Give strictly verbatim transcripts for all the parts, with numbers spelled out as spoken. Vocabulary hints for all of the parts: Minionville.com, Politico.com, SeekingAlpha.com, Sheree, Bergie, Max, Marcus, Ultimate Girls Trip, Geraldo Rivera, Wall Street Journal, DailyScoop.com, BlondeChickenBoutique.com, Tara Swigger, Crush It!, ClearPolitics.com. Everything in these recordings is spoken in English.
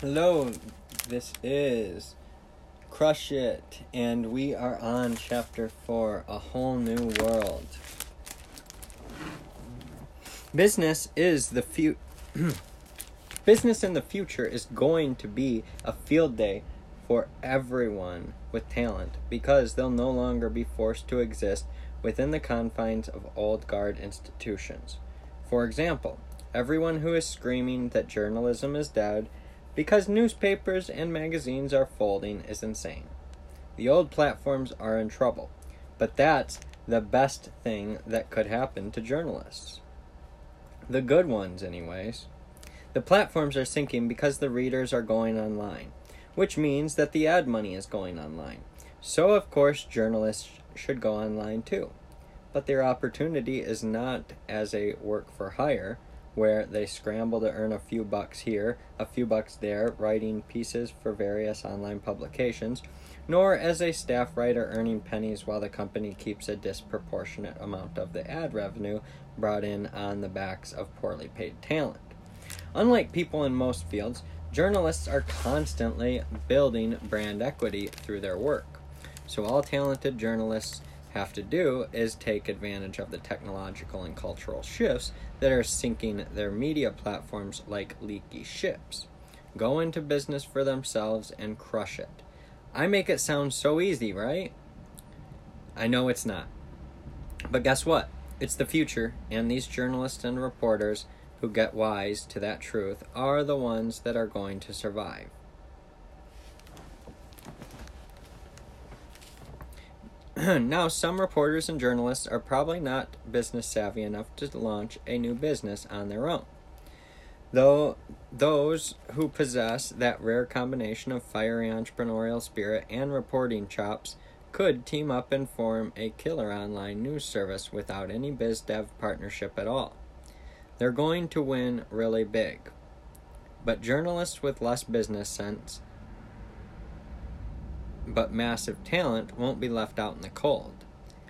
Hello, this is Crush It! And we are on Chapter four, A Whole New World. Business is the fu- Business in the future is going to be a field day for everyone with talent, because they'll no longer be forced to exist within the confines of old guard institutions. For example, everyone who is screaming that journalism is dead because newspapers and magazines are folding is insane. The old platforms are in trouble, but that's the best thing that could happen to journalists. The good ones, anyways. The platforms are sinking because the readers are going online, which means that the ad money is going online. So, of course, journalists should go online too. But their opportunity is not as a work for hire, where they scramble to earn a few bucks here, a few bucks there, writing pieces for various online publications, nor as a staff writer earning pennies while the company keeps a disproportionate amount of the ad revenue brought in on the backs of poorly paid talent. Unlike people in most fields, journalists are constantly building brand equity through their work. So all talented journalists have to do is take advantage of the technological and cultural shifts that are sinking their media platforms like leaky ships. Go into business for themselves and crush it. I make it sound so easy, right? I know it's not. But guess what? It's the future, and these journalists and reporters who get wise to that truth are the ones that are going to survive. Now, some reporters and journalists are probably not business savvy enough to launch a new business on their own, though those who possess that rare combination of fiery entrepreneurial spirit and reporting chops could team up and form a killer online news service without any biz dev partnership at all. They're going to win really big. But journalists with less business sense but massive talent won't be left out in the cold.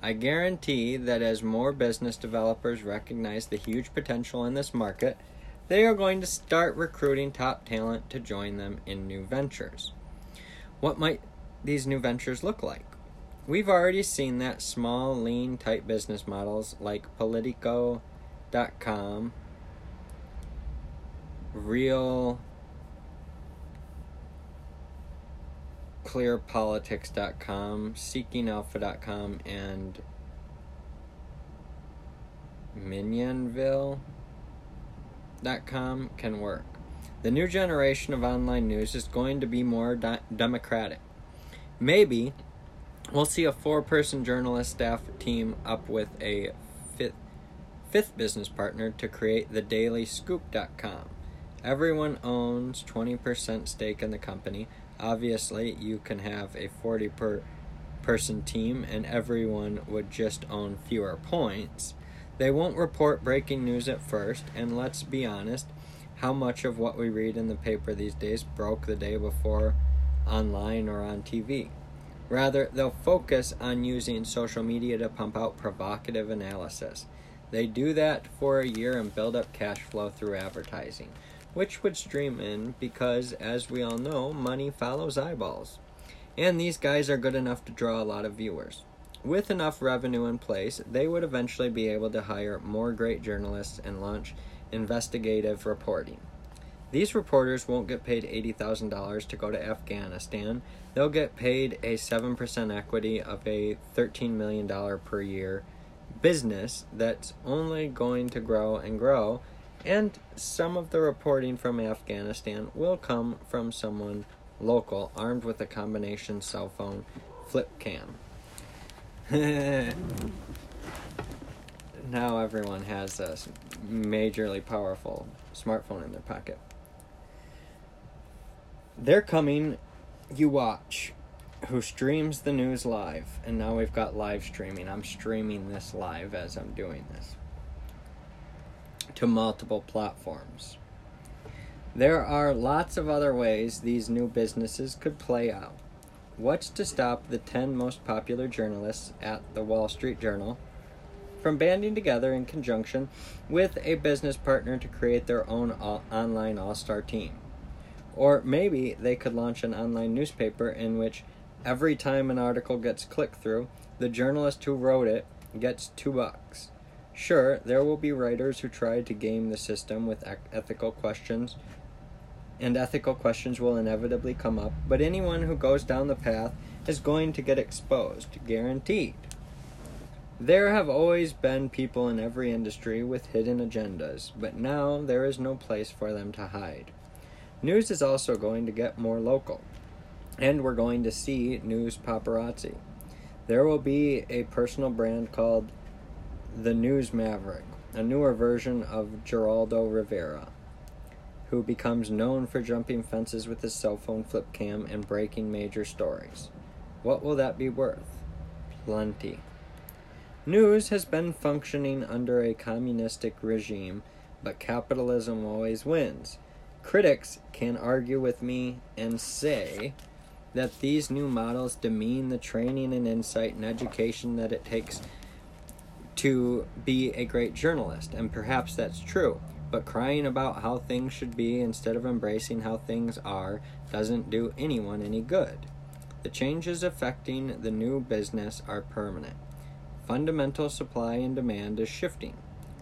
I guarantee that as more business developers recognize the huge potential in this market, they are going to start recruiting top talent to join them in new ventures. What might these new ventures look like? We've already seen that small, lean, tight business models like Politico dot com, real... Clear Politics dot com, Seeking Alpha dot com, and Minionville dot com can work. The new generation of online news is going to be more di- democratic. Maybe we'll see a four-person journalist staff team up with a fifth, fifth business partner to create the Daily Scoop dot com. Everyone owns twenty percent stake in the company. Obviously, you can have a forty-person team and everyone would just own fewer points. They won't report breaking news at first, and let's be honest, how much of what we read in the paper these days broke the day before online or on T V? Rather, they'll focus on using social media to pump out provocative analysis. They do that for a year and build up cash flow through advertising, which would stream in because, as we all know, money follows eyeballs. And these guys are good enough to draw a lot of viewers. With enough revenue in place, they would eventually be able to hire more great journalists and launch investigative reporting. These reporters won't get paid eighty thousand dollars to go to Afghanistan. They'll get paid a seven percent equity of a thirteen million dollars per year business that's only going to grow and grow. And some of the reporting from Afghanistan will come from someone local armed with a combination cell phone flip cam. Now everyone has a majorly powerful smartphone in their pocket. They're coming, you watch, who streams the news live. And now we've got live streaming. I'm streaming this live as I'm doing this, to multiple platforms. There are lots of other ways these new businesses could play out. What's to stop the ten most popular journalists at the Wall Street Journal from banding together in conjunction with a business partner to create their own all- online all-star team? Or maybe they could launch an online newspaper in which every time an article gets clicked through, the journalist who wrote it gets two bucks. Sure, there will be writers who try to game the system with ethical questions, and ethical questions will inevitably come up, but anyone who goes down the path is going to get exposed, guaranteed. There have always been people in every industry with hidden agendas, but now there is no place for them to hide. News is also going to get more local, and we're going to see news paparazzi. There will be a personal brand called The News Maverick, a newer version of Geraldo Rivera, who becomes known for jumping fences with his cell phone flip cam and breaking major stories. What will that be worth? Plenty. News has been functioning under a communistic regime, but capitalism always wins. Critics can argue with me and say that these new models demean the training and insight and education that it takes to be a great journalist, and perhaps that's true, but crying about how things should be instead of embracing how things are doesn't do anyone any good. The changes affecting the new business are permanent. Fundamental supply and demand is shifting.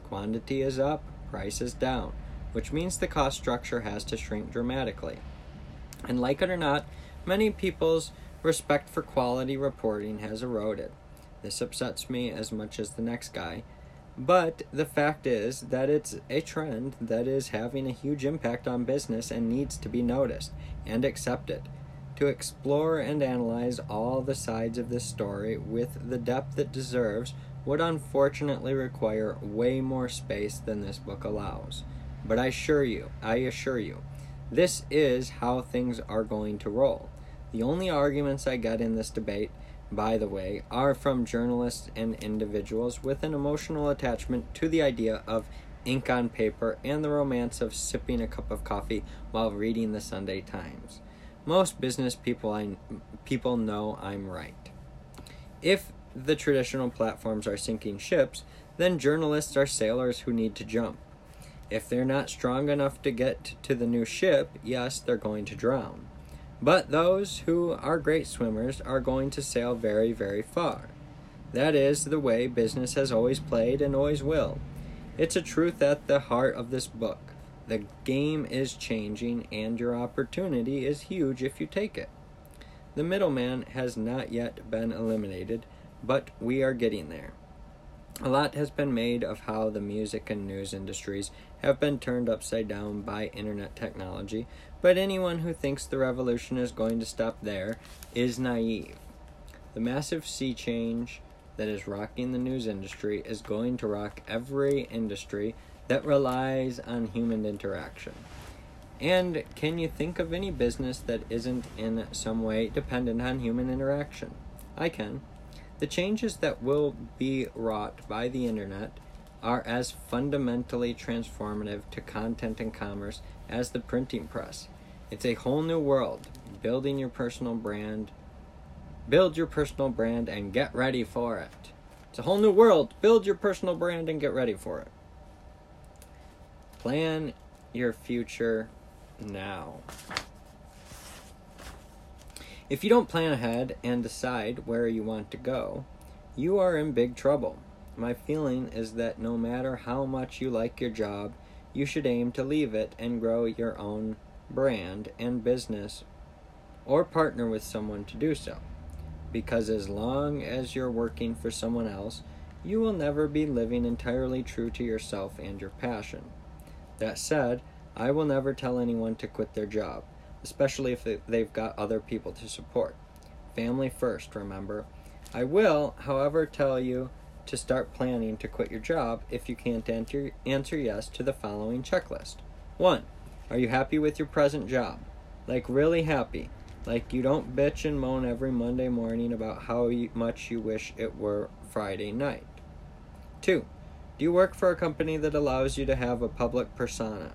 Quantity is up, price is down, which means the cost structure has to shrink dramatically. And like it or not, many people's respect for quality reporting has eroded. This upsets me as much as the next guy, but the fact is that it's a trend that is having a huge impact on business and needs to be noticed and accepted. To explore and analyze all the sides of this story with the depth it deserves would unfortunately require way more space than this book allows. But I assure you, I assure you, this is how things are going to roll. The only arguments I get in this debate, by the way, are from journalists and individuals with an emotional attachment to the idea of ink on paper and the romance of sipping a cup of coffee while reading the Sunday Times. Most business people I, people know I'm right. If the traditional platforms are sinking ships, then journalists are sailors who need to jump. If they're not strong enough to get to the new ship, yes, they're going to drown. But those who are great swimmers are going to sail very, very far. That is the way business has always played and always will. It's a truth at the heart of this book. The game is changing, and your opportunity is huge if you take it. The middleman has not yet been eliminated, but we are getting there. A lot has been made of how the music and news industries have been turned upside down by internet technology, but anyone who thinks the revolution is going to stop there is naive. The massive sea change that is rocking the news industry is going to rock every industry that relies on human interaction. And can you think of any business that isn't in some way dependent on human interaction? I can. The changes that will be wrought by the internet are as fundamentally transformative to content and commerce as the printing press. It's a whole new world. Building your personal brand, build your personal brand and get ready for it. It's a whole new world. Build your personal brand and get ready for it. Plan your future now. If you don't plan ahead and decide where you want to go, you are in big trouble. My feeling is that no matter how much you like your job, you should aim to leave it and grow your own brand and business or partner with someone to do so. Because as long as you're working for someone else, you will never be living entirely true to yourself and your passion. That said, I will never tell anyone to quit their job, especially if they've got other people to support. Family first, remember. I will, however, tell you to start planning to quit your job if you can't answer, answer yes to the following checklist. One, are you happy with your present job? Like really happy. Like you don't bitch and moan every Monday morning about how much you wish it were Friday night. Two, do you work for a company that allows you to have a public persona,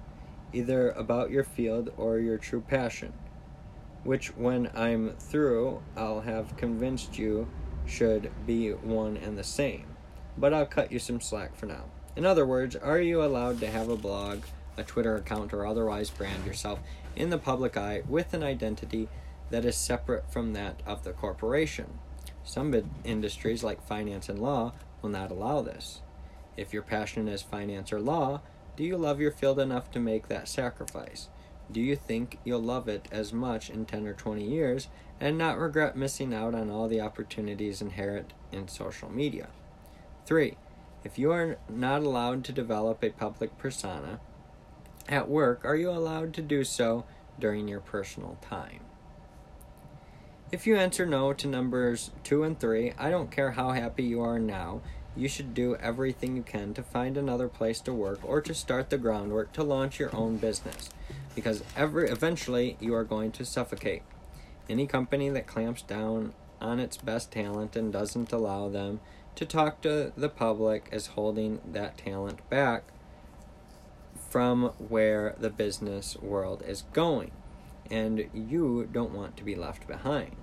either about your field or your true passion, which when I'm through, I'll have convinced you should be one and the same, but I'll cut you some slack for now. In other words, are you allowed to have a blog, a Twitter account, or otherwise brand yourself in the public eye with an identity that is separate from that of the corporation. Some industries, like finance and law, will not allow this. If your passion is finance or law, do you love your field enough to make that sacrifice? Do you think you'll love it as much in ten or twenty years and not regret missing out on all the opportunities inherent in social media? Three, if you are not allowed to develop a public persona at work, are you allowed to do so during your personal time? If you answer no to numbers two and three, I don't care how happy you are now, you should do everything you can to find another place to work or to start the groundwork to launch your own business, because every eventually you are going to suffocate. Any company that clamps down on its best talent and doesn't allow them to talk to the public is holding that talent back from where the business world is going, and you don't want to be left behind.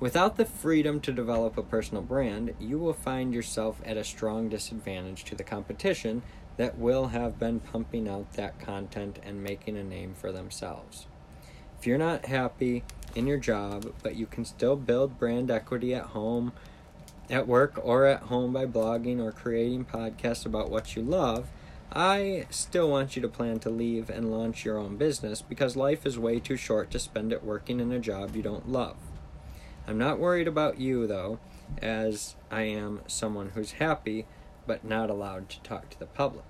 Without the freedom to develop a personal brand, you will find yourself at a strong disadvantage to the competition that will have been pumping out that content and making a name for themselves. If you're not happy in your job, but you can still build brand equity at home, at work, or at home by blogging or creating podcasts about what you love, I still want you to plan to leave and launch your own business, because life is way too short to spend it working in a job you don't love. I'm not worried about you, though, as I am someone who's happy but not allowed to talk to the public.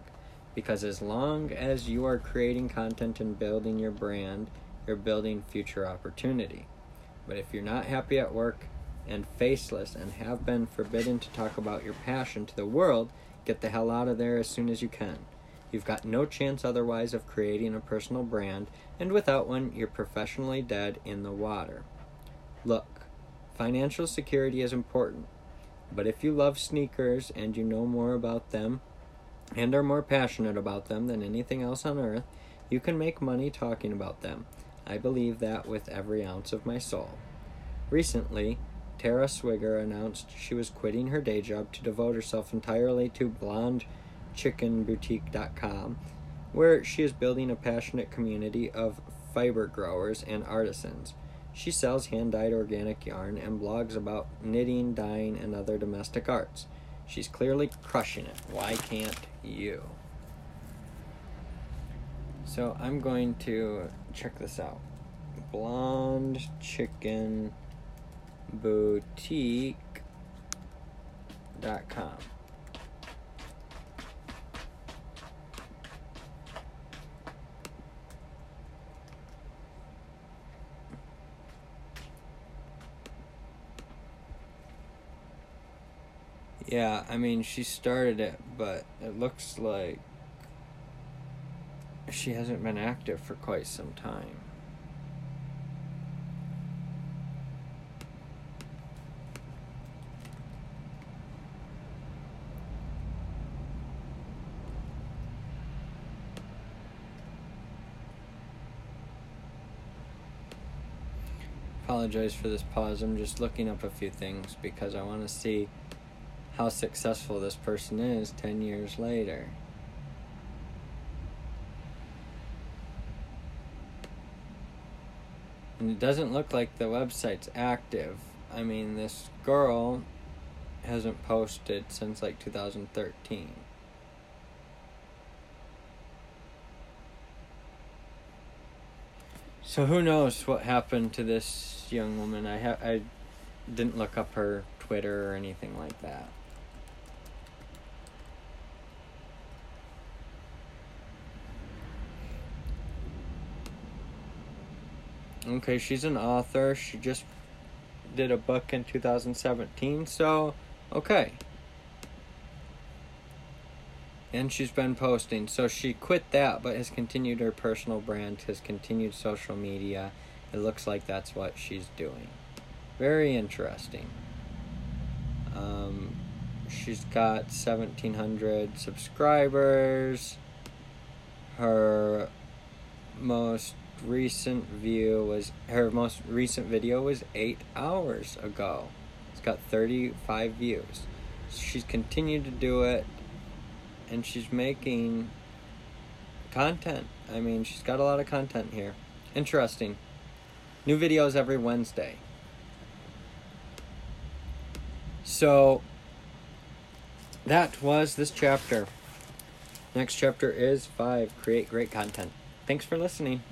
Because as long as you are creating content and building your brand, you're building future opportunity. But if you're not happy at work and faceless and have been forbidden to talk about your passion to the world, get the hell out of there as soon as you can. You've got no chance otherwise of creating a personal brand, and without one, you're professionally dead in the water. Look, financial security is important. But if you love sneakers and you know more about them and are more passionate about them than anything else on earth, you can make money talking about them. I believe that with every ounce of my soul. Recently, Tara Swigger announced she was quitting her day job to devote herself entirely to Blonde Chicken Boutique dot com, where she is building a passionate community of fiber growers and artisans. She sells hand-dyed organic yarn and blogs about knitting, dyeing, and other domestic arts. She's clearly crushing it. Why can't you? So I'm going to check this out. Blonde Chicken Boutique dot com. Yeah, I mean, she started it, but it looks like she hasn't been active for quite some time. Apologize for this pause. I'm just looking up a few things because I want to see how successful this person is ten years later. And it doesn't look like the website's active. I mean, this girl hasn't posted since like two thousand thirteen. So who knows what happened to this young woman. I ha- I didn't look up her Twitter or anything like that. Okay, she's an author. She just did a book in two thousand seventeen, so okay. And she's been posting. So she quit that, but has continued her personal brand, has continued social media. It looks like that's what she's doing. Very interesting. Um, she's got seventeen hundred subscribers. Her most recent view was her most recent video was eight hours ago. It's got thirty-five views. She's continued to do it, and she's making content. I mean, she's got a lot of content here. Interesting. New videos every Wednesday. So that was this chapter. Next chapter is five. Create great content. Thanks for listening.